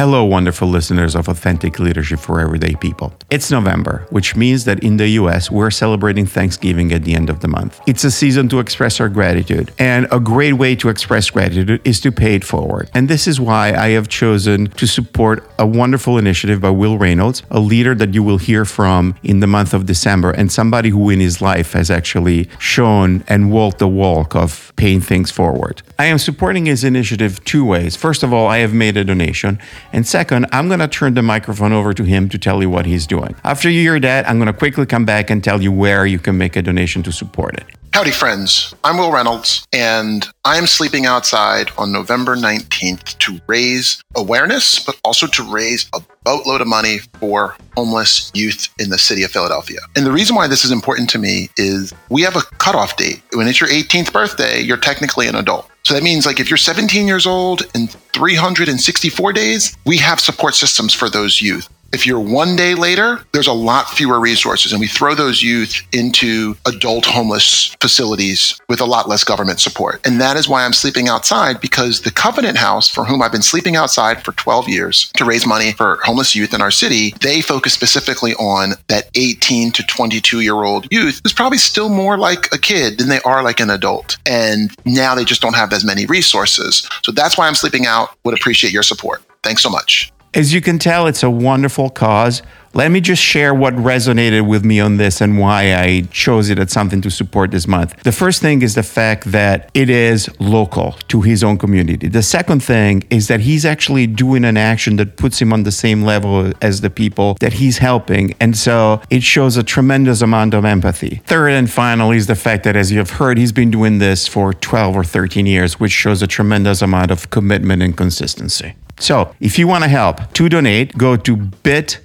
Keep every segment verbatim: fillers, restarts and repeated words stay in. Hello, wonderful listeners of Authentic Leadership for Everyday People. It's November, which means that in the U S, we're celebrating Thanksgiving at the end of the month. It's a season to express our gratitude, and a great way to express gratitude is to pay it forward. And this is why I have chosen to support a wonderful initiative by Will Reynolds, a leader that you will hear from in the month of December, and somebody who in his life has actually shown and walked the walk of paying things forward. I am supporting his initiative two ways. First of all, I have made a donation. And second, I'm going to turn the microphone over to him to tell you what he's doing. After you hear that, I'm going to quickly come back and tell you where you can make a donation to support it. Howdy, friends. I'm Will Reynolds, and I'm sleeping outside on November nineteenth to raise awareness, but also to raise a boatload of money for homeless youth in the city of Philadelphia. And the reason why this is important to me is we have a cutoff date. When it's your eighteenth birthday, you're technically an adult. So that means, like, if you're seventeen years old and three hundred sixty-four days, we have support systems for those youth. If you're one day later, there's a lot fewer resources, and we throw those youth into adult homeless facilities with a lot less government support. And that is why I'm sleeping outside, because the Covenant House, for whom I've been sleeping outside for twelve years to raise money for homeless youth in our city, they focus specifically on that eighteen to twenty-two year old youth who's probably still more like a kid than they are like an adult. And now they just don't have as many resources. So that's why I'm sleeping out. Would appreciate your support. Thanks so much. As you can tell, it's a wonderful cause. Let me just share what resonated with me on this and why I chose it as something to support this month. The first thing is the fact that it is local to his own community. The second thing is that he's actually doing an action that puts him on the same level as the people that he's helping. And so it shows a tremendous amount of empathy. Third and final is the fact that, as you have heard, he's been doing this for twelve or thirteen years, which shows a tremendous amount of commitment and consistency. So if you want to help to donate, go to bit.ly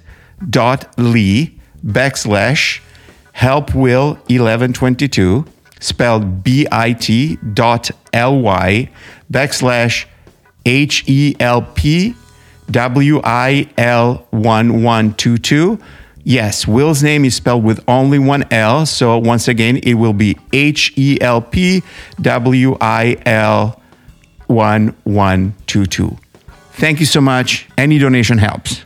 backslash helpwill1122, spelled B-I-T dot L-Y backslash H E L P W I L one one two two. Yes, Will's name is spelled with only one L. So once again, it will be H E L P W I L one one two two. Thank you so much. Any donation helps.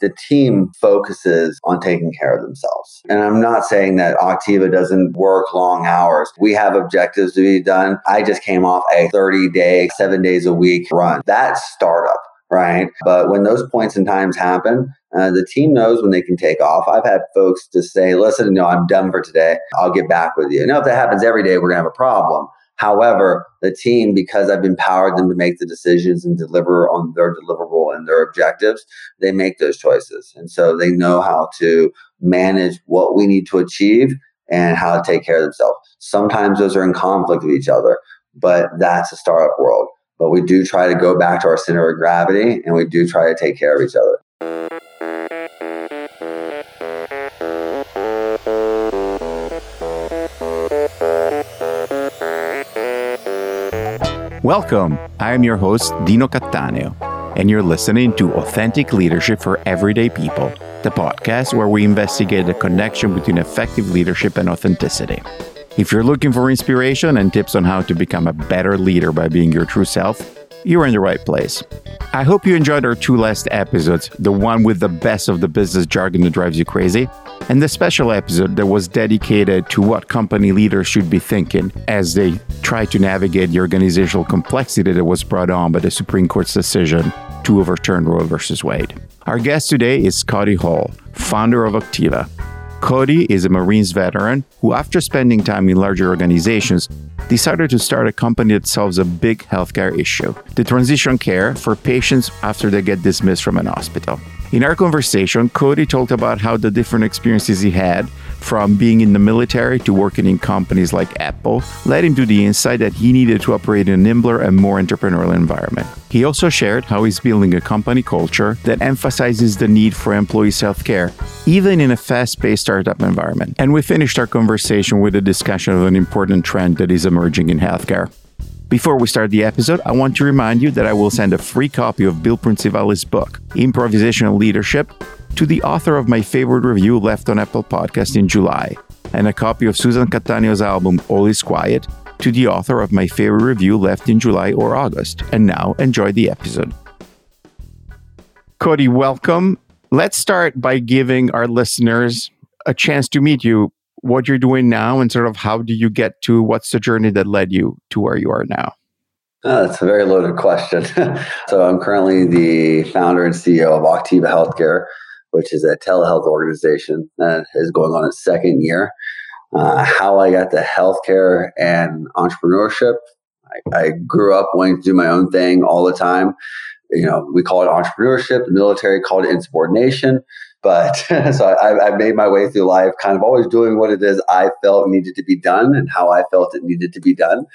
The team focuses on taking care of themselves. And I'm not saying that Octiva doesn't work long hours. We have objectives to be done. I just came off a thirty-day, seven days a week run. That's startup, right? But when those points and times happen, uh, the team knows when they can take off. I've had folks just say, listen, no, I'm done for today. I'll get back with you. Now, if that happens every day, we're going to have a problem. However, the team, because I've empowered them to make the decisions and deliver on their deliverable and their objectives, they make those choices. And so they know how to manage what we need to achieve and how to take care of themselves. Sometimes those are in conflict with each other, but that's a startup world. But we do try to go back to our center of gravity, and we do try to take care of each other. Welcome. I am your host, Dino Cattaneo, and you're listening to Authentic Leadership for Everyday People, the podcast where we investigate the connection between effective leadership and authenticity. If you're looking for inspiration and tips on how to become a better leader by being your true self, you're in the right place. I hope you enjoyed our two last episodes, the one with the best of the business jargon that drives you crazy, and the special episode that was dedicated to what company leaders should be thinking as they try to navigate the organizational complexity that was brought on by the Supreme Court's decision to overturn Roe versus Wade. Our guest today is Cody Hall, founder of Octiva. Cody is a Marines veteran who, after spending time in larger organizations, decided to start a company that solves a big healthcare issue, the transition care for patients after they get dismissed from an hospital. In our conversation, Cody talked about how the different experiences he had, from being in the military to working in companies like Apple, led him to the insight that he needed to operate in a nimbler and more entrepreneurial environment. He also shared how he's building a company culture that emphasizes the need for employee self-care, even in a fast-paced startup environment. And we finished our conversation with a discussion of an important trend that is emerging in healthcare. Before we start the episode, I want to remind you that I will send a free copy of Bill Princivalli's book, Improvisational Leadership, to the author of my favorite review left on Apple Podcasts in July, and a copy of Susan Cattaneo's album, All Is Quiet, to the author of my favorite review left in July or August. And now, enjoy the episode. Cody, welcome. Let's start by giving our listeners a chance to meet you, what you're doing now, and sort of how do you get to, what's the journey that led you to where you are now? Oh, that's a very loaded question. So I'm currently the founder and C E O of Octiva Healthcare, which is a telehealth organization that is going on its second year. Uh, how I got to healthcare and entrepreneurship. I, I grew up wanting to do my own thing all the time. You know, we call it entrepreneurship. The military called it insubordination. But so I, I made my way through life kind of always doing what it is I felt needed to be done and how I felt it needed to be done.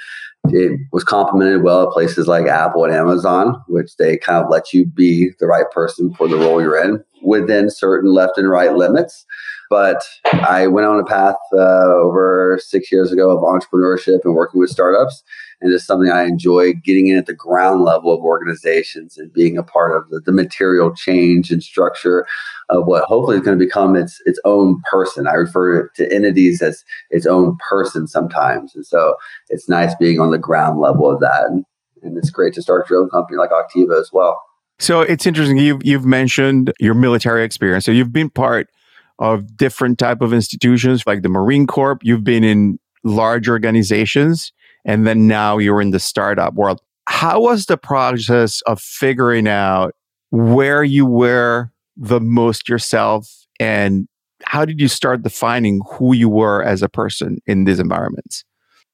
It was complimented well at places like Apple and Amazon, which they kind of let you be the right person for the role you're in within certain left and right limits. But I went on a path uh, over six years ago of entrepreneurship and working with startups. And it's something I enjoy, getting in at the ground level of organizations and being a part of the, the material change and structure of what hopefully is going to become its its own person. I refer to entities as its own person sometimes. And so it's nice being on the ground level of that. And, and it's great to start your own company like Octiva as well. So it's interesting. You've, you've mentioned your military experience. So you've been part of different type of institutions like the Marine Corps. You've been in large organizations. And then now you're in the startup world. How was the process of figuring out where you were the most yourself? And how did you start defining who you were as a person in these environments?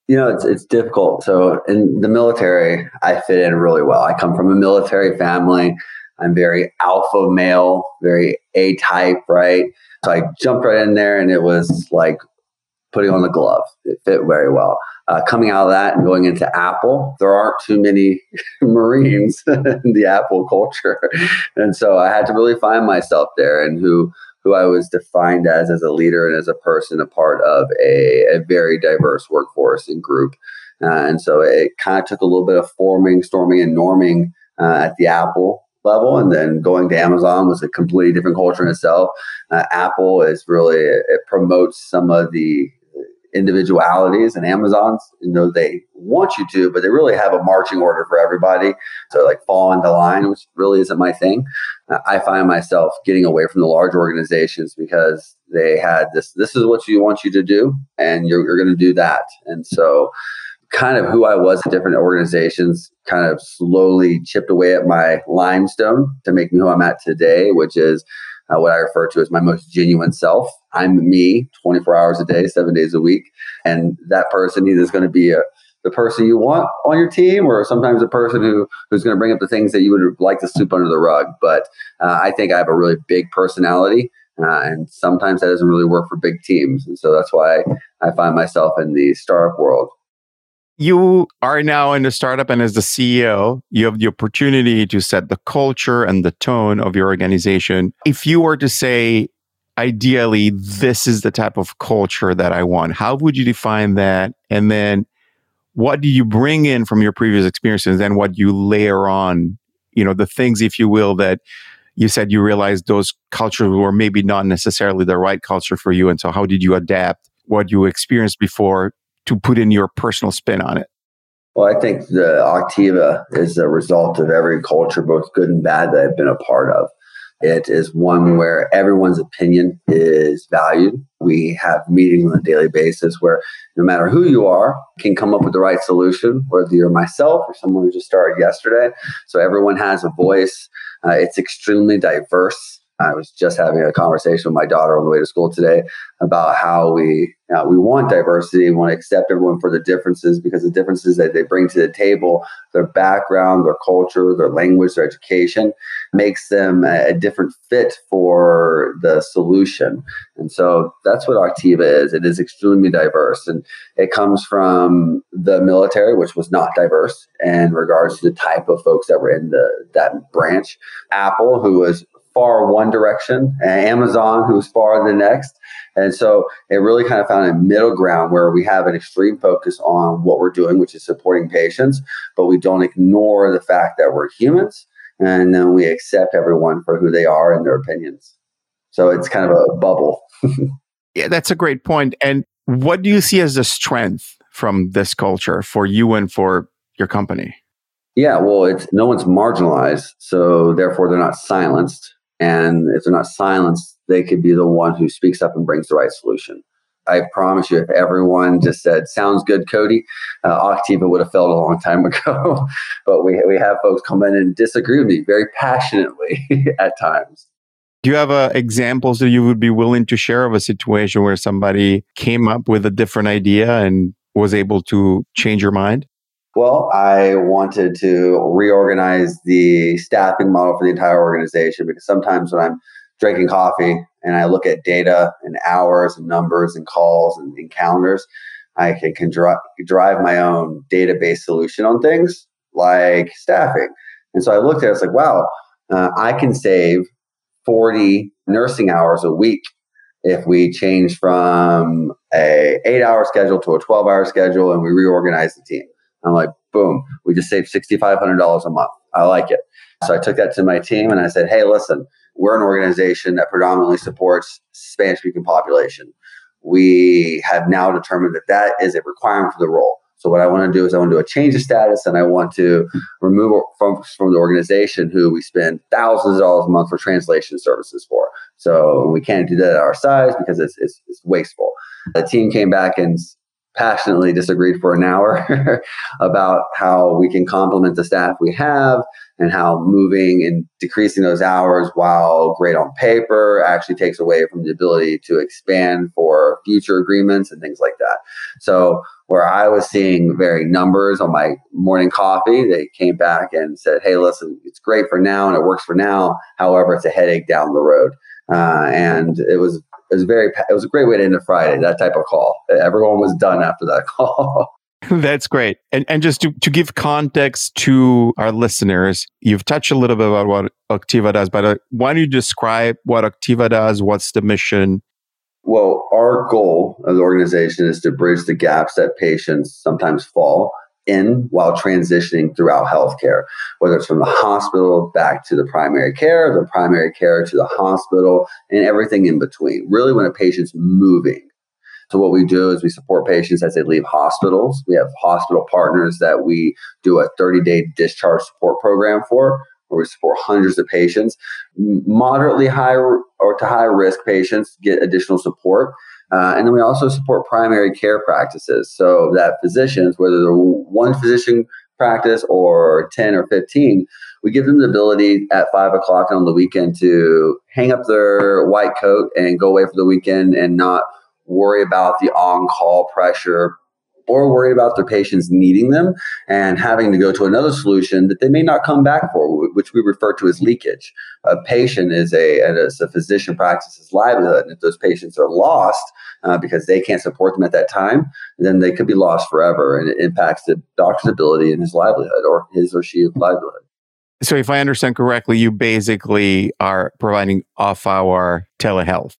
You know, it's it's difficult. So in the military, I fit in really well. I come from a military family. I'm very alpha male, very A-type, right? So I jumped right in there and it was like putting on the glove. It fit very well. Uh, coming out of that and going into Apple, there aren't too many Marines in the Apple culture. And so I had to really find myself there and who who I was defined as, as a leader and as a person, a part of a, a very diverse workforce and group. Uh, and so it kind of took a little bit of forming, storming, and norming uh, at the Apple level. And then going to Amazon was a completely different culture in itself. Uh, Apple is really, it promotes some of the individualities and Amazon's, you know, they want you to, but they really have a marching order for everybody. So like fall into line, which really isn't my thing. Uh, I find myself getting away from the large organizations because they had this, this is what you want you to do and you're, you're going to do that. And so kind of who I was at different organizations kind of slowly chipped away at my limestone to make me who I'm at today, which is Uh, what I refer to as my most genuine self. I'm me twenty-four hours a day, seven days a week. And that person either is going to be a, the person you want on your team or sometimes a person who who's going to bring up the things that you would like to sweep under the rug. But uh, I think I have a really big personality uh, and sometimes that doesn't really work for big teams. And so that's why I find myself in the startup world. You are now in the startup and as the C E O, you have the opportunity to set the culture and the tone of your organization. If you were to say, ideally, this is the type of culture that I want, how would you define that? And then what do you bring in from your previous experiences and what you layer on, you know, the things, if you will, that you said you realized those cultures were maybe not necessarily the right culture for you. And so how did you adapt what you experienced before to put in your personal spin on it? Well, I think the Octiva is a result of every culture, both good and bad, that I've been a part of. It is one where everyone's opinion is valued. We have meetings on a daily basis where no matter who you are, can come up with the right solution, whether you're myself or someone who just started yesterday. So everyone has a voice. Uh, it's extremely diverse. I was just having a conversation with my daughter on the way to school today about how we uh, we want diversity and want to accept everyone for the differences because the differences that they bring to the table, their background, their culture, their language, their education, makes them a, a different fit for the solution. And so that's what Octiva is. It is extremely diverse. And it comes from the military, which was not diverse in regards to the type of folks that were in the that branch. Apple, who was far one direction, and Amazon, who's far the next. And so it really kind of found a middle ground where we have an extreme focus on what we're doing, which is supporting patients, but we don't ignore the fact that we're humans, and then we accept everyone for who they are and their opinions. So it's kind of a bubble. Yeah, that's a great point. And what do you see as the strength from this culture for you and for your company? Yeah, well, it's no one's marginalized, so therefore they're not silenced. And if they're not silenced, they could be the one who speaks up and brings the right solution. I promise you, if everyone just said, sounds good, Cody, uh, Octiva would have failed a long time ago. But we we have folks come in and disagree with me very passionately at times. Do you have uh, examples that you would be willing to share of a situation where somebody came up with a different idea and was able to change your mind? Well, I wanted to reorganize the staffing model for the entire organization, because sometimes when I'm drinking coffee and I look at data and hours and numbers and calls and, and calendars, I can, can dri- drive my own database solution on things like staffing. And so I looked at it, I was like, wow, uh, I can save forty nursing hours a week if we change from a eight-hour schedule to a twelve-hour schedule and we reorganize the team. I'm like, boom, we just saved six thousand five hundred dollars a month. I like it. So I took that to my team and I said, hey, listen, we're an organization that predominantly supports Spanish-speaking population. We have now determined that that is a requirement for the role. So what I want to do is I want to do a change of status, and I want to remove folks from the organization who we spend thousands of dollars a month for translation services for. So we can't do that at our size because it's it's, it's wasteful. The team came back and passionately disagreed for an hour about how we can complement the staff we have and how moving and decreasing those hours, while great on paper, actually takes away from the ability to expand for future agreements and things like that. So where I was seeing very numbers on my morning coffee, they came back and said, hey, listen, it's great for now and it works for now. However, it's a headache down the road. Uh, and it was It was very. It was a great way to end a Friday, that type of call. Everyone was done after that call. That's great. And and just to, to give context to our listeners, you've touched a little bit about what Octiva does, but why don't you describe what Octiva does? What's the mission? Well, our goal as an organization is to bridge the gaps that patients sometimes fall in while transitioning throughout healthcare, whether it's from the hospital back to the primary care, the primary care to the hospital, and everything in between, really when a patient's moving. So what we do is we support patients as they leave hospitals. We have hospital partners that we do a thirty-day discharge support program for, where we support hundreds of patients. Moderately high or to high risk patients get additional support. Uh, and then we also support primary care practices, so that physicians, whether they're one physician practice or ten or fifteen, we give them the ability at five o'clock on the weekend to hang up their white coat and go away for the weekend and not worry about the on-call pressure or worry about their patients needing them and having to go to another solution that they may not come back for, which we refer to as leakage. A patient is a, as a physician practices livelihood. And if those patients are lost uh, because they can't support them at that time, then they could be lost forever. And it impacts the doctor's ability in his livelihood, or his or she's livelihood. So if I understand correctly, you basically are providing off-hour telehealth.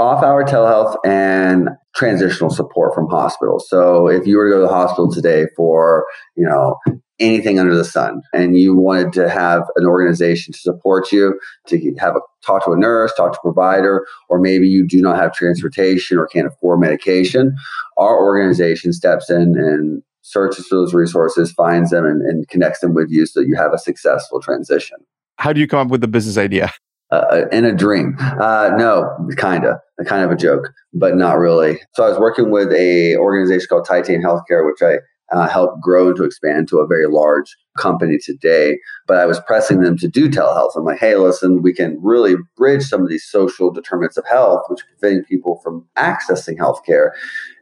Off-hour telehealth and transitional support from hospitals. So if you were to go to the hospital today for, you know, anything under the sun, and you wanted to have an organization to support you, to have a talk to a nurse, talk to a provider, or maybe you do not have transportation or can't afford medication, our organization steps in and searches for those resources, finds them, and, and connects them with you so that you have a successful transition. How do you come up with the business idea? Uh, in a dream. Uh, no, kind of, kind of a joke, but not really. So I was working with a organization called Titan Healthcare, which I uh, helped grow to expand to a very large company today. But I was pressing them to do telehealth. I'm like, hey, listen, we can really bridge some of these social determinants of health, which are preventing people from accessing healthcare,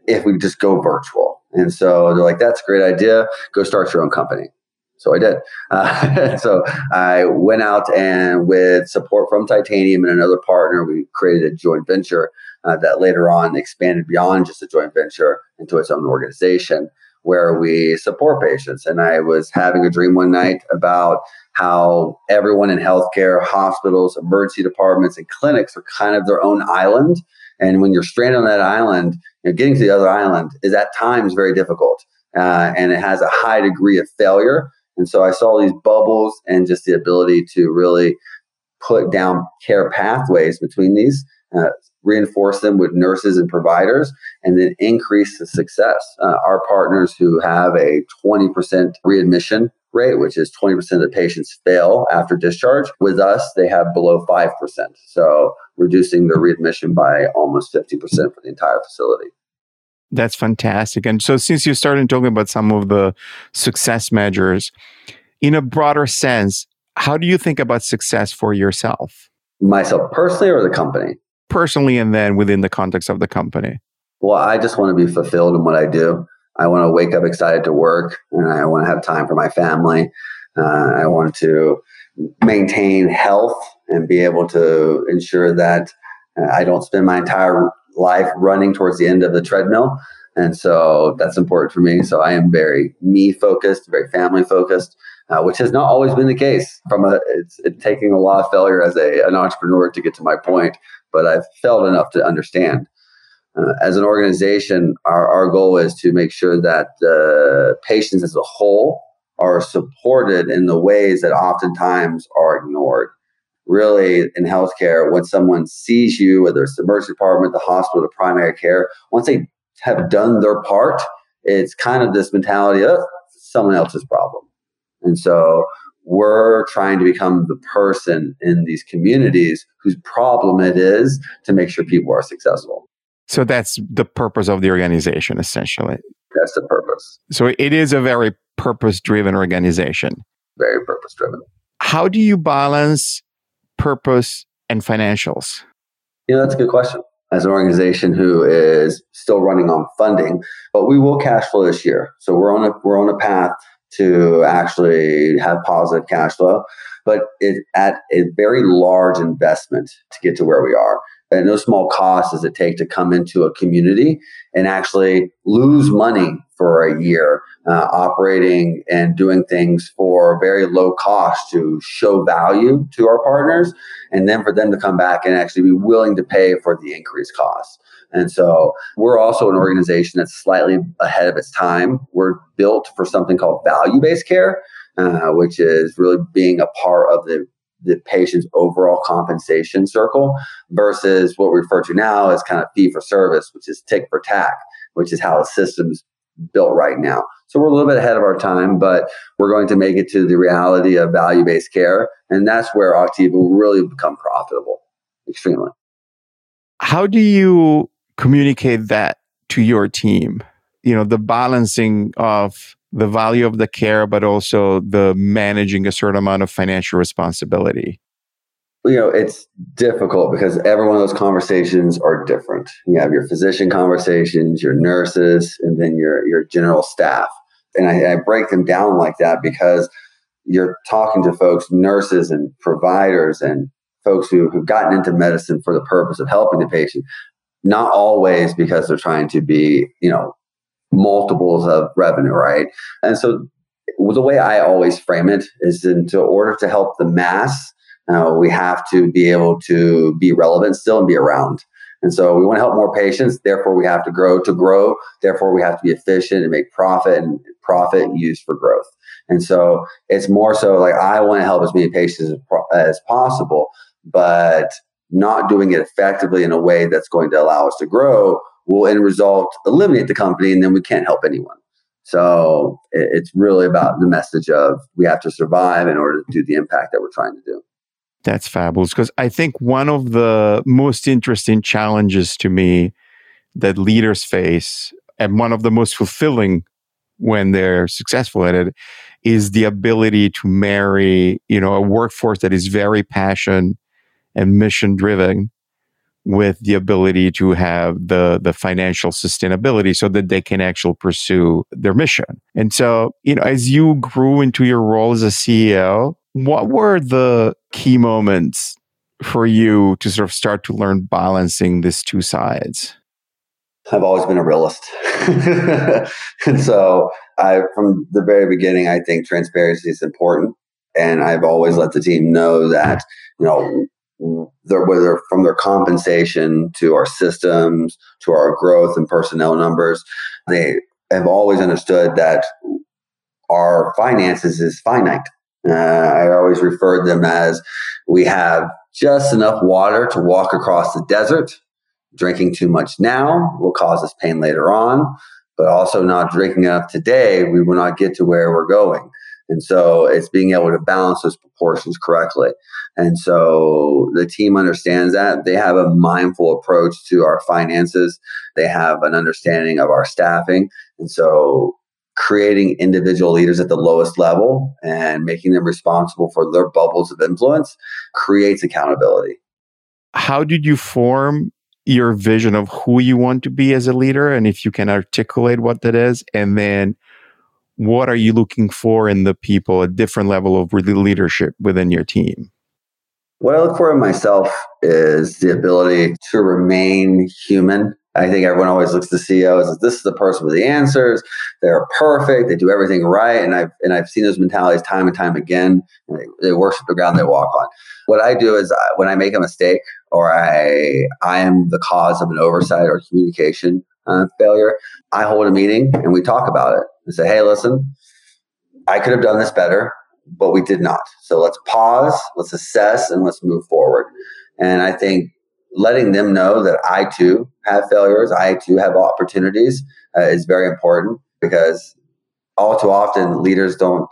if we just go virtual. And so they're like, that's a great idea. Go start your own company. So I did. Uh, so I went out and with support from Titanium and another partner, we created a joint venture uh, that later on expanded beyond just a joint venture into its own organization where we support patients. And I was having a dream one night about how everyone in healthcare, hospitals, emergency departments, and clinics are kind of their own island. And when you're stranded on that island, you know, getting to the other island is at times very difficult. Uh, and it has a high degree of failure. And so I saw these bubbles and just the ability to really put down care pathways between these, uh, reinforce them with nurses and providers, and then increase the success. Uh, our partners who have a twenty percent readmission rate, which is twenty percent of the patients fail after discharge. With us, they have below five percent. So reducing the readmission by almost fifty percent for the entire facility. That's fantastic. And so since you started talking about some of the success measures, in a broader sense, how do you think about success for yourself? Myself personally or the company? Personally, and then within the context of the company. Well, I just want to be fulfilled in what I do. I want to wake up excited to work, and I want to have time for my family. Uh, I want to maintain health and be able to ensure that I don't spend my entire life running towards the end of the treadmill. And so that's important for me. So I am very me focused, very family focused, uh, which has not always been the case. From a, it's it taking a lot of failure as a, an entrepreneur to get to my point, but I've failed enough to understand. Uh, as an organization, our, our goal is to make sure that uh, patients as a whole are supported in the ways that oftentimes are ignored. Really, in healthcare, when someone sees you, whether it's the emergency department, the hospital, the primary care, once they have done their part, it's kind of this mentality of someone else's problem. And so we're trying to become the person in these communities whose problem it is to make sure people are successful. So that's the purpose of the organization, essentially. That's the purpose. So it is a very purpose-driven organization. Very purpose-driven. How do you balance purpose and financials? You know, that's a good question. As an organization who is still running on funding, but we will cash flow this year. So we're on a we're on a path to actually have positive cash flow, but it's at a very large investment to get to where we are. And no small cost does it take to come into a community and actually lose money for a year uh, operating and doing things for very low cost to show value to our partners, and then for them to come back and actually be willing to pay for the increased costs. And so we're also an organization that's slightly ahead of its time. We're built for something called value-based care, uh, which is really being a part of the the patient's overall compensation circle versus what we refer to now as kind of fee for service, which is tick for tack, which is how the system's built right now. So we're a little bit ahead of our time, but we're going to make it to the reality of value-based care. And that's where Octiva will really become profitable, extremely. How do you communicate that to your team? You know, the balancing of the value of the care, but also the managing a certain amount of financial responsibility? You know, it's difficult because every one of those conversations are different. You have your physician conversations, your nurses, and then your, your general staff. And I, I break them down like that because you're talking to folks, nurses and providers and folks who have gotten into medicine for the purpose of helping the patient, not always because they're trying to be, you know, multiples of revenue, right? And so the way I always frame it is in to order to help the mass, uh, we have to be able to be relevant still and be around. And so we want to help more patients. Therefore, we have to grow to grow. Therefore, we have to be efficient and make profit and profit used for growth. And so it's more so like I want to help as many patients as, as possible, but not doing it effectively in a way that's going to allow us to grow will end result eliminate the company, and then we can't help anyone. So it's really about the message of we have to survive in order to do the impact that we're trying to do. That's fabulous, because I think one of the most interesting challenges to me that leaders face, and one of the most fulfilling when they're successful at it, is the ability to marry, you know, a workforce that is very passion and mission driven with the ability to have the the financial sustainability so that they can actually pursue their mission. And so, you know, as you grew into your role as a C E O, what were the key moments for you to sort of start to learn balancing these two sides? I've always been a realist. And so I, from the very beginning, I think transparency is important. And I've always let the team know that, you know, Their, whether from their compensation to our systems, to our growth and personnel numbers, they have always understood that our finances is finite. Uh, I always referred them as we have just enough water to walk across the desert. Drinking too much now will cause us pain later on, but also not drinking enough today, we will not get to where we're going. And so it's being able to balance those proportions correctly. And so the team understands that. They have a mindful approach to our finances. They have an understanding of our staffing. And so creating individual leaders at the lowest level and making them responsible for their bubbles of influence creates accountability. How did you form your vision of who you want to be as a leader? And if you can articulate what that is, and then what are you looking for in the people at different level of really leadership within your team? What I look for in myself is the ability to remain human. I think everyone always looks to C E Os as this is the person with the answers. They're perfect. They do everything right. And I've, and I've seen those mentalities time and time again. And they, they worship the ground they walk on. What I do is I, when I make a mistake or I, I am the cause of an oversight or communication uh, failure, I hold a meeting and we talk about it and say, hey, listen, I could have done this better, but we did not. So let's pause, let's assess, and let's move forward. And I think letting them know that I too have failures, I too have opportunities uh, is very important, because all too often leaders don't,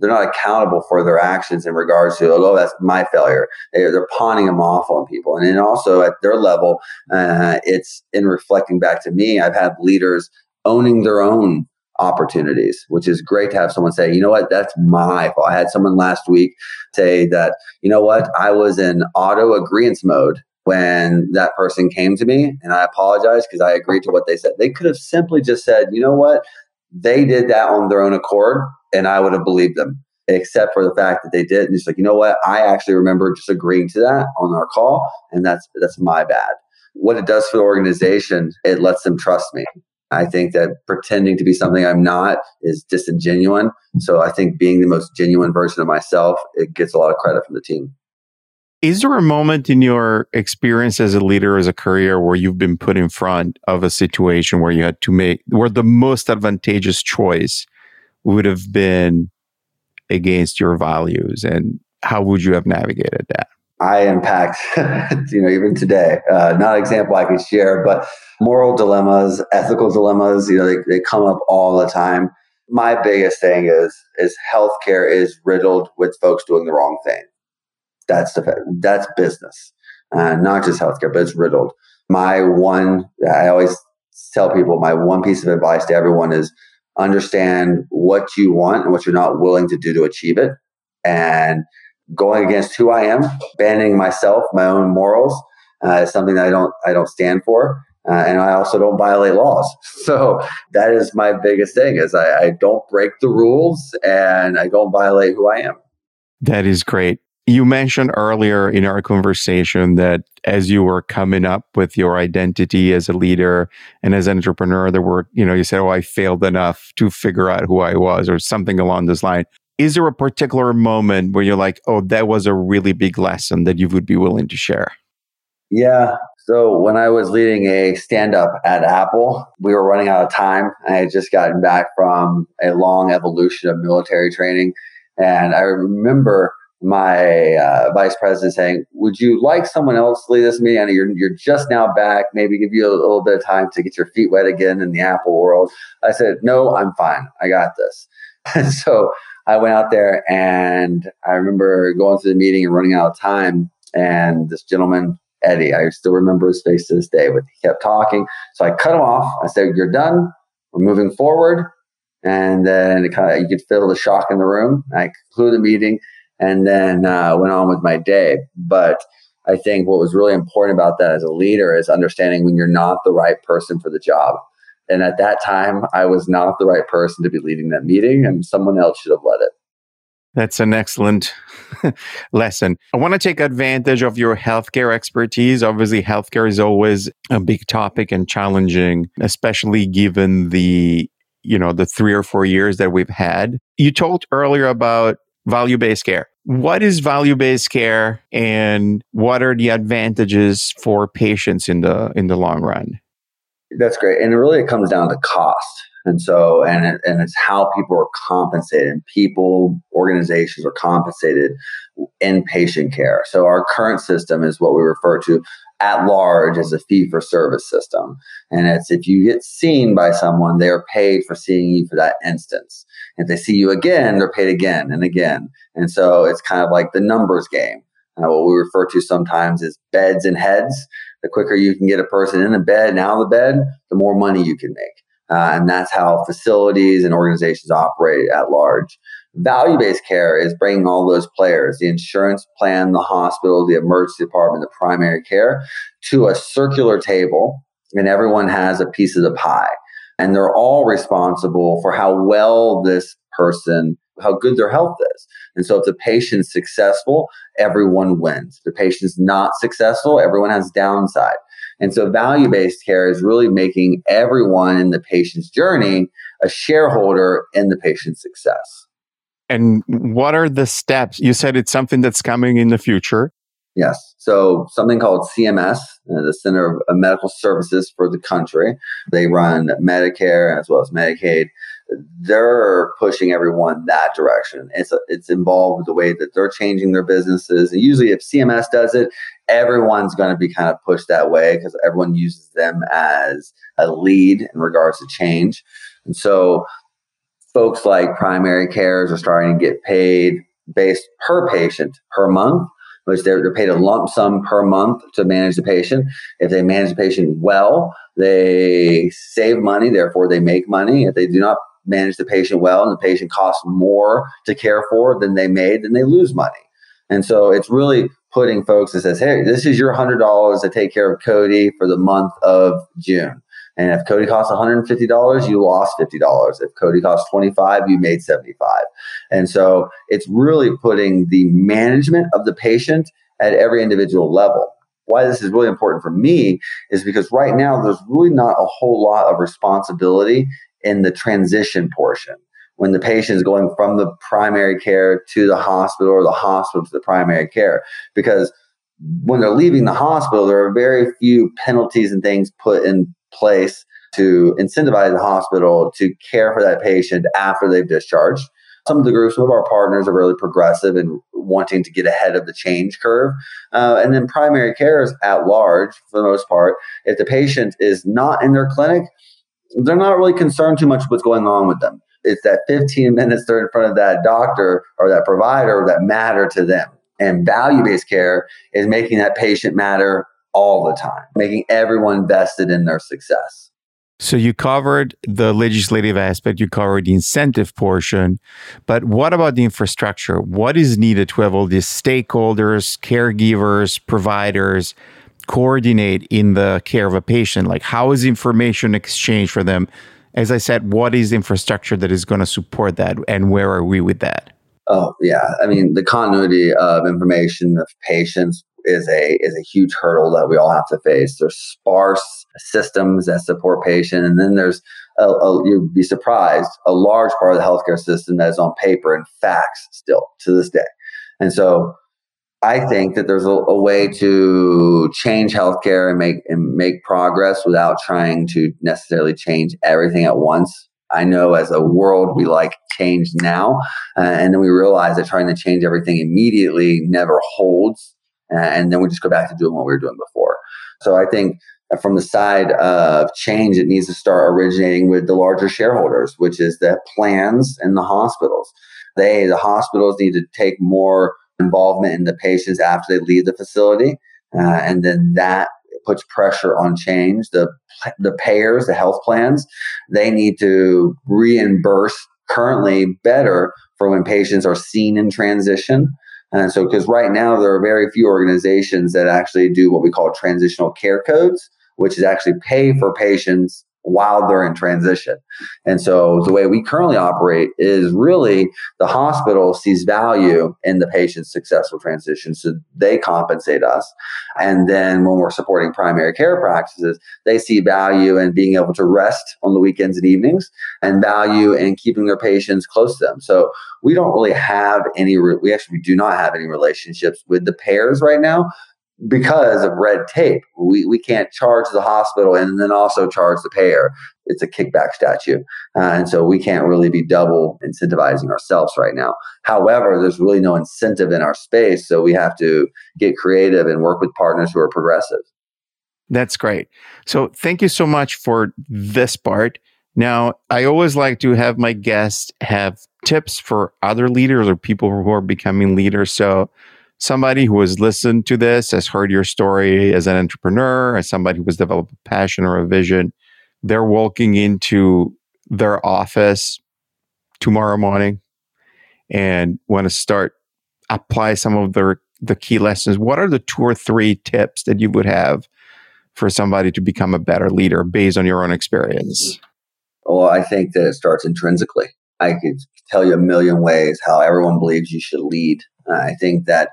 they're not accountable for their actions in regards to, oh, that's my failure. They, they're pawning them off on people. And then also at their level, uh, it's in reflecting back to me, I've had leaders owning their own opportunities, which is great to have someone say, you know what, that's my fault. I had someone last week say that, you know what, I was in auto agreeance mode when that person came to me, and I apologized because I agreed to what they said. They could have simply just said, you know what, they did that on their own accord, and I would have believed them, except for the fact that they did. And it's like, you know what, I actually remember just agreeing to that on our call, and that's that's my bad. What it does for the organization, it lets them trust me. I think that pretending to be something I'm not is disingenuous. So I think being the most genuine version of myself, it gets a lot of credit from the team. Is there a moment in your experience as a leader, as a career, where you've been put in front of a situation where you had to make, where the most advantageous choice would have been against your values? And how would you have navigated that? I impact, you know, even today, uh, not an example I could share, but moral dilemmas, ethical dilemmas, you know, they, they come up all the time. My biggest thing is, is healthcare is riddled with folks doing the wrong thing. That's the that's business, uh, not just healthcare, but it's riddled. My one, I always tell people, my one piece of advice to everyone is understand what you want and what you're not willing to do to achieve it. And going against who I am, abandoning myself, my own morals, uh, is something that I don't I don't stand for, uh, and I also don't violate laws. So that is my biggest thing: is I, I don't break the rules and I don't violate who I am. That is great. You mentioned earlier in our conversation that as you were coming up with your identity as a leader and as an entrepreneur, there were, you know, you said, oh, I failed enough to figure out who I was, or something along this line. Is there a particular moment where you're like, oh, that was a really big lesson that you would be willing to share? Yeah. So when I was leading a stand-up at Apple, we were running out of time. I had just gotten back from a long evolution of military training. And I remember my uh, vice president saying, would you like someone else to lead this meeting? I know you're, you're just now back, maybe give you a little bit of time to get your feet wet again in the Apple world. I said, no, I'm fine. I got this. And so I went out there, and I remember going through the meeting and running out of time. And this gentleman, Eddie, I still remember his face to this day, but he kept talking. So I cut him off. I said, you're done. We're moving forward. And then it kind of, you could feel the shock in the room. I concluded the meeting. And then uh, went on with my day. But I think what was really important about that as a leader is understanding when you're not the right person for the job. And at that time, I was not the right person to be leading that meeting, and someone else should have led it. That's an excellent lesson. I want to take advantage of your healthcare expertise. Obviously, healthcare is always a big topic and challenging, especially given the, you know, the three or four years that we've had. You talked earlier about value-based care. What is value-based care, and what are the advantages for patients in the in the long run? That's great. And really it comes down to cost. And so, and it, and it's how people are compensated, and people, organizations are compensated in patient care. So our current system is what we refer to at large is a fee-for-service system. And it's if you get seen by someone, they're paid for seeing you for that instance. If they see you again, they're paid again and again. And so it's kind of like the numbers game. Uh, what we refer to sometimes is beds and heads. The quicker you can get a person in a bed and out of the bed, the more money you can make. Uh, and that's how facilities and organizations operate at large. Value-based care is bringing all those players, the insurance plan, the hospital, the emergency department, the primary care, to a circular table, and everyone has a piece of the pie. And they're all responsible for how well this person, how good their health is. And so if the patient's successful, everyone wins. If the patient's not successful, everyone has downside. And so value-based care is really making everyone in the patient's journey a shareholder in the patient's success. And what are the steps? You said it's something that's coming in the future. Yes. So something called C M S, the Center of Medical Services for the country. They run Medicare as well as Medicaid. They're pushing everyone that direction. It's a, it's involved with the way that they're changing their businesses. And usually if C M S does it, everyone's going to be kind of pushed that way because everyone uses them as a lead in regards to change. And so folks like primary cares are starting to get paid based per patient per month, which they're, they're paid a lump sum per month to manage the patient. If they manage the patient well, they save money, therefore they make money. If they do not manage the patient well and the patient costs more to care for than they made, then they lose money. And so it's really putting folks that says, hey, this is your one hundred dollars to take care of Cody for the month of June. And if Cody costs one hundred fifty dollars, you lost fifty dollars. If Cody costs twenty-five dollars, you made seventy-five dollars. And so it's really putting the management of the patient at every individual level. Why this is really important for me is because right now there's really not a whole lot of responsibility in the transition portion. When the patient is going from the primary care to the hospital or the hospital to the primary care, because when they're leaving the hospital, there are very few penalties and things put in place to incentivize the hospital to care for that patient after they've discharged. Some of the groups, some of our partners are really progressive and wanting to get ahead of the change curve. Uh, and then primary care is at large, for the most part. If the patient is not in their clinic, they're not really concerned too much with what's going on with them. It's that fifteen minutes they're in front of that doctor or that provider that matter to them. And value-based care is making that patient matter all the time, making everyone vested in their success. So you covered the legislative aspect, you covered the incentive portion, but what about the infrastructure? What is needed to have all these stakeholders, caregivers, providers coordinate in the care of a patient? Like, how is information exchanged for them? As I said, what is infrastructure that is going to support that, and where are we with that? Oh, yeah. I mean, the continuity of information of patients is a is a huge hurdle that we all have to face. There's sparse systems that support patients, and then there's, a, a, you'd be surprised, a large part of the healthcare system that is on paper and fax still to this day. And so I think that there's a, a way to change healthcare and make and make progress without trying to necessarily change everything at once. I know as a world, we like change now. Uh, and then we realize that trying to change everything immediately never holds. Uh, and then we just go back to doing what we were doing before. So I think from the side of change, it needs to start originating with the larger shareholders, which is the plans and the hospitals. They, the hospitals need to take more involvement in the patients after they leave the facility. Uh, and then that puts pressure on change. The the payers, the health plans, they need to reimburse currently better for when patients are seen in transition. And so, because right now there are very few organizations that actually do what we call transitional care codes, which is actually pay for patients while they're in transition. And so the way we currently operate is really the hospital sees value in the patient's successful transition, so they compensate us. And then when we're supporting primary care practices, they see value in being able to rest on the weekends and evenings, and value in keeping their patients close to them. So we don't really have any, re- we actually do not have any relationships with the payers right now, because of red tape. We we can't charge the hospital and then also charge the payer. It's a kickback statute. Uh, and so we can't really be double incentivizing ourselves right now. However, there's really no incentive in our space. So we have to get creative and work with partners who are progressive. That's great. So thank you so much for this part. Now, I always like to have my guests have tips for other leaders or people who are becoming leaders. So somebody who has listened to this, has heard your story as an entrepreneur, as somebody who has developed a passion or a vision, they're walking into their office tomorrow morning and want to start apply some of their the key lessons. What are the two or three tips that you would have for somebody to become a better leader based on your own experience? Well, I think that it starts intrinsically. I could tell you a million ways how everyone believes you should lead. Uh, I think that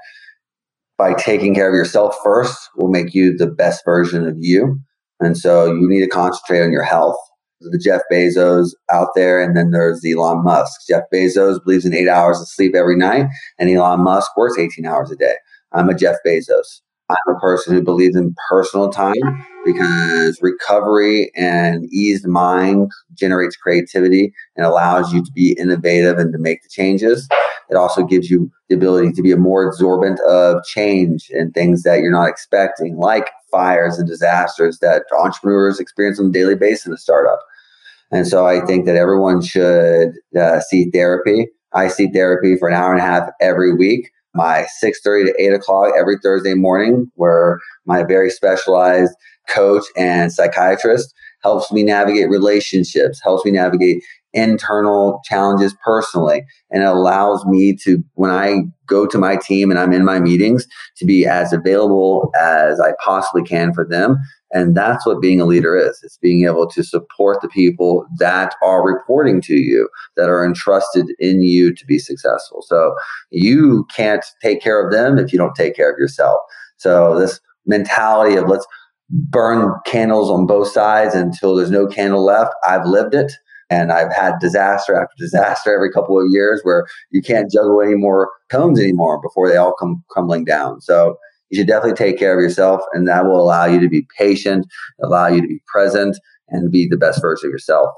by taking care of yourself first will make you the best version of you. And so you need to concentrate on your health. The Jeff Bezos out there, and then there's the Elon Musk. Jeff Bezos believes in eight hours of sleep every night, and Elon Musk works eighteen hours a day. I'm a Jeff Bezos. I'm a person who believes in personal time because recovery and eased mind generates creativity and allows you to be innovative and to make the changes. It also gives you the ability to be more absorbent of change and things that you're not expecting, like fires and disasters that entrepreneurs experience on a daily basis in a startup. And so I think that everyone should uh, see therapy. I see therapy for an hour and a half every week. My six thirty to eight o'clock every Thursday morning, where my very specialized coach and psychiatrist helps me navigate relationships, helps me navigate internal challenges personally, and it allows me to, when I go to my team and I'm in my meetings, to be as available as I possibly can for them. And that's what being a leader is. It's being able to support the people that are reporting to you, that are entrusted in you to be successful. So you can't take care of them if you don't take care of yourself. So this mentality of let's burn candles on both sides until there's no candle left, I've lived it. And I've had disaster after disaster every couple of years where you can't juggle any more cones anymore before they all come crumbling down. So you should definitely take care of yourself, and that will allow you to be patient, allow you to be present, and be the best version of yourself.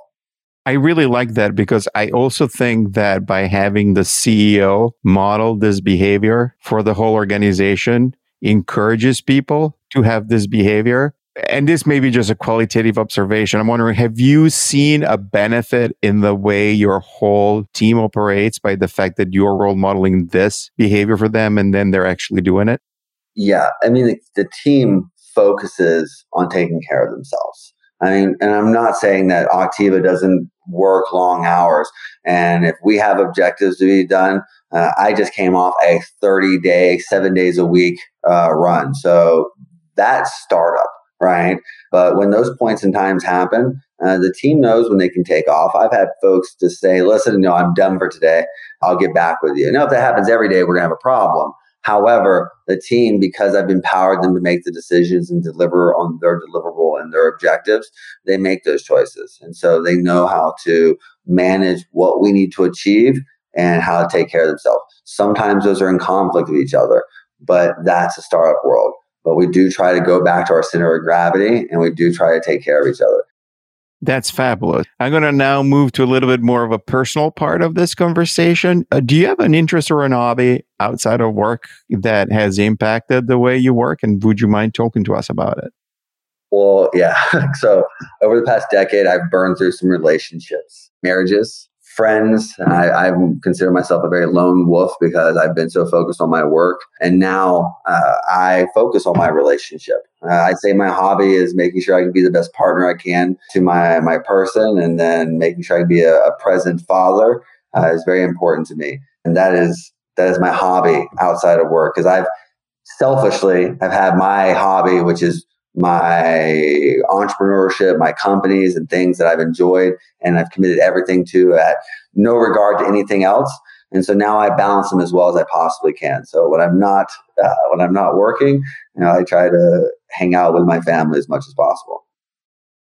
I really like that, because I also think that by having the C E O model this behavior for the whole organization encourages people to have this behavior. And this may be just a qualitative observation. I'm wondering, have you seen a benefit in the way your whole team operates by the fact that you're role modeling this behavior for them and then they're actually doing it? Yeah, I mean, the, the team focuses on taking care of themselves. I mean, and I'm not saying that Octiva doesn't work long hours. And if we have objectives to be done, uh, I just came off a thirty-day, seven days a week uh, run. So that's startup, right? But when those points and times happen, uh, the team knows when they can take off. I've had folks to say, listen, no, I'm done for today. I'll get back with you. Now, if that happens every day, we're going to have a problem. However, the team, because I've empowered them to make the decisions and deliver on their deliverable and their objectives, they make those choices. And so they know how to manage what we need to achieve and how to take care of themselves. Sometimes those are in conflict with each other, but that's a startup world. But we do try to go back to our center of gravity, and we do try to take care of each other. That's fabulous. I'm going to now move to a little bit more of a personal part of this conversation. Uh, do you have an interest or an hobby outside of work that has impacted the way you work? And would you mind talking to us about it? Well, yeah. So over the past decade, I've burned through some relationships, marriages, friends. I, I consider myself a very lone wolf because I've been so focused on my work. And now uh, I focus on my relationship. Uh, I'd say my hobby is making sure I can be the best partner I can to my, my person, and then making sure I can be a, a present father uh, is very important to me. And that is that is my hobby outside of work, because I've selfishly I've had my hobby, which is my entrepreneurship, my companies and things that I've enjoyed and I've committed everything to at no regard to anything else. And so now I balance them as well as I possibly can. So when I'm not, uh, when I'm not working, you know, I try to hang out with my family as much as possible.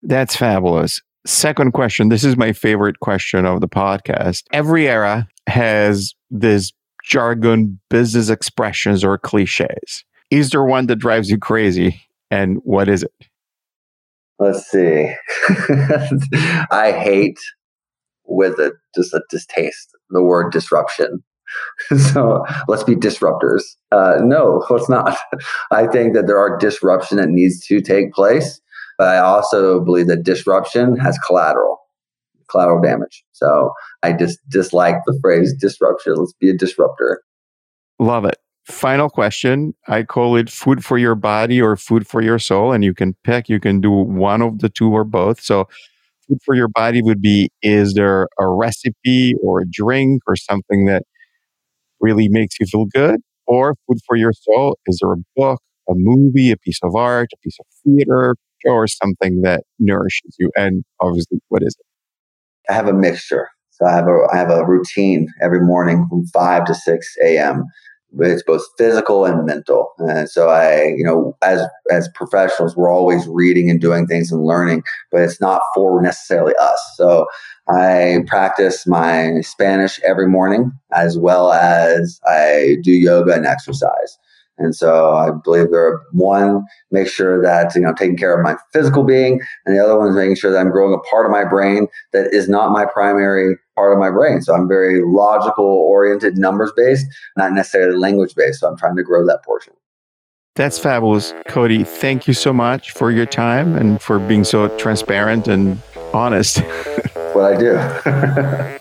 That's fabulous. Second question. This is my favorite question of the podcast. Every era has this jargon, business expressions or cliches. Is there one that drives you crazy? And what is it? Let's see. I hate with a, just a distaste the word disruption. So let's be disruptors. Uh, no, let's not. I think that there are disruption that needs to take place, but I also believe that disruption has collateral, collateral damage. So I just dislike the phrase disruption. Let's be a disruptor. Love it. Final question. I call it food for your body or food for your soul. And you can pick, you can do one of the two or both. So food for your body would be, is there a recipe or a drink or something that really makes you feel good? Or food for your soul, is there a book, a movie, a piece of art, a piece of theater, or something that nourishes you? And obviously, what is it? I have a mixture. So I have a, I have a routine every morning from five to six a.m. It's both physical and mental. And so I, you know, as as professionals, we're always reading and doing things and learning, but it's not for necessarily us. So I practice my Spanish every morning, as well as I do yoga and exercise. And so I believe there are one, make sure that, you know, taking care of my physical being, and the other one is making sure that I'm growing a part of my brain that is not my primary part of my brain. So I'm very logical oriented, numbers based, not necessarily language based. So I'm trying to grow that portion. That's fabulous. Cody, thank you so much for your time and for being so transparent and honest. That's what I do.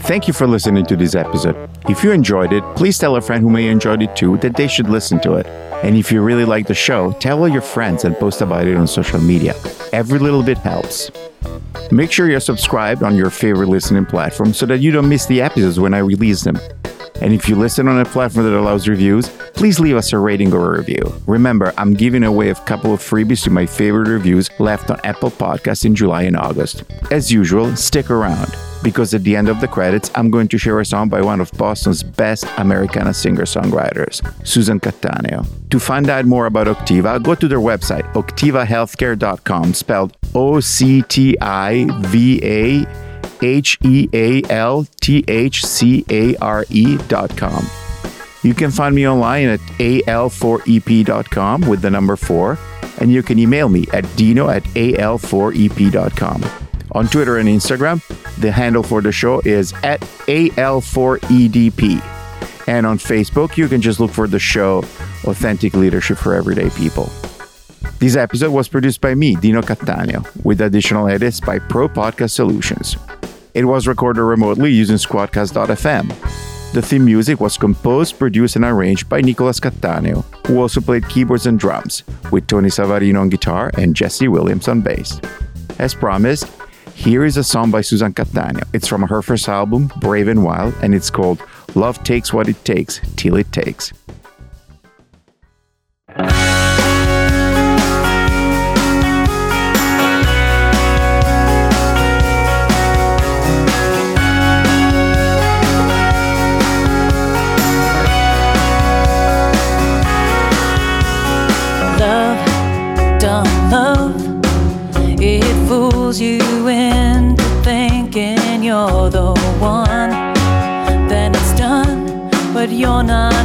Thank you for listening to this episode. If you enjoyed it, please tell a friend who may have enjoyed it too that they should listen to it. And if you really like the show, tell all your friends and post about it on social media. Every little bit helps. Make sure you're subscribed on your favorite listening platform so that you don't miss the episodes when I release them. And if you listen on a platform that allows reviews, please leave us a rating or a review. Remember, I'm giving away a couple of freebies to my favorite reviews left on Apple Podcasts in July and August. As usual, stick around, because at the end of the credits, I'm going to share a song by one of Boston's best Americana singer-songwriters, Susan Cattaneo. To find out more about Octiva, go to their website, octiva healthcare dot com, spelled O C T I V A H E A L T H C A R E dot com. You can find me online at A L four E P dot com with the number four, and you can email me at dino at A L four E P dot com. On Twitter and Instagram, the handle for the show is at A L four E D P. And on Facebook, you can just look for the show, Authentic Leadership for Everyday People. This episode was produced by me, Dino Cattaneo, with additional edits by Pro Podcast Solutions. It was recorded remotely using Squadcast dot f m. The theme music was composed, produced, and arranged by Nicolas Cattaneo, who also played keyboards and drums, with Tony Savarino on guitar and Jesse Williams on bass. As promised, here is a song by Susan Cattaneo. It's from her first album, Brave and Wild, and it's called Love Takes What It Takes Till It Takes. Love, don't love, it fools you into thinking you're the one. Then it's done, but you're not.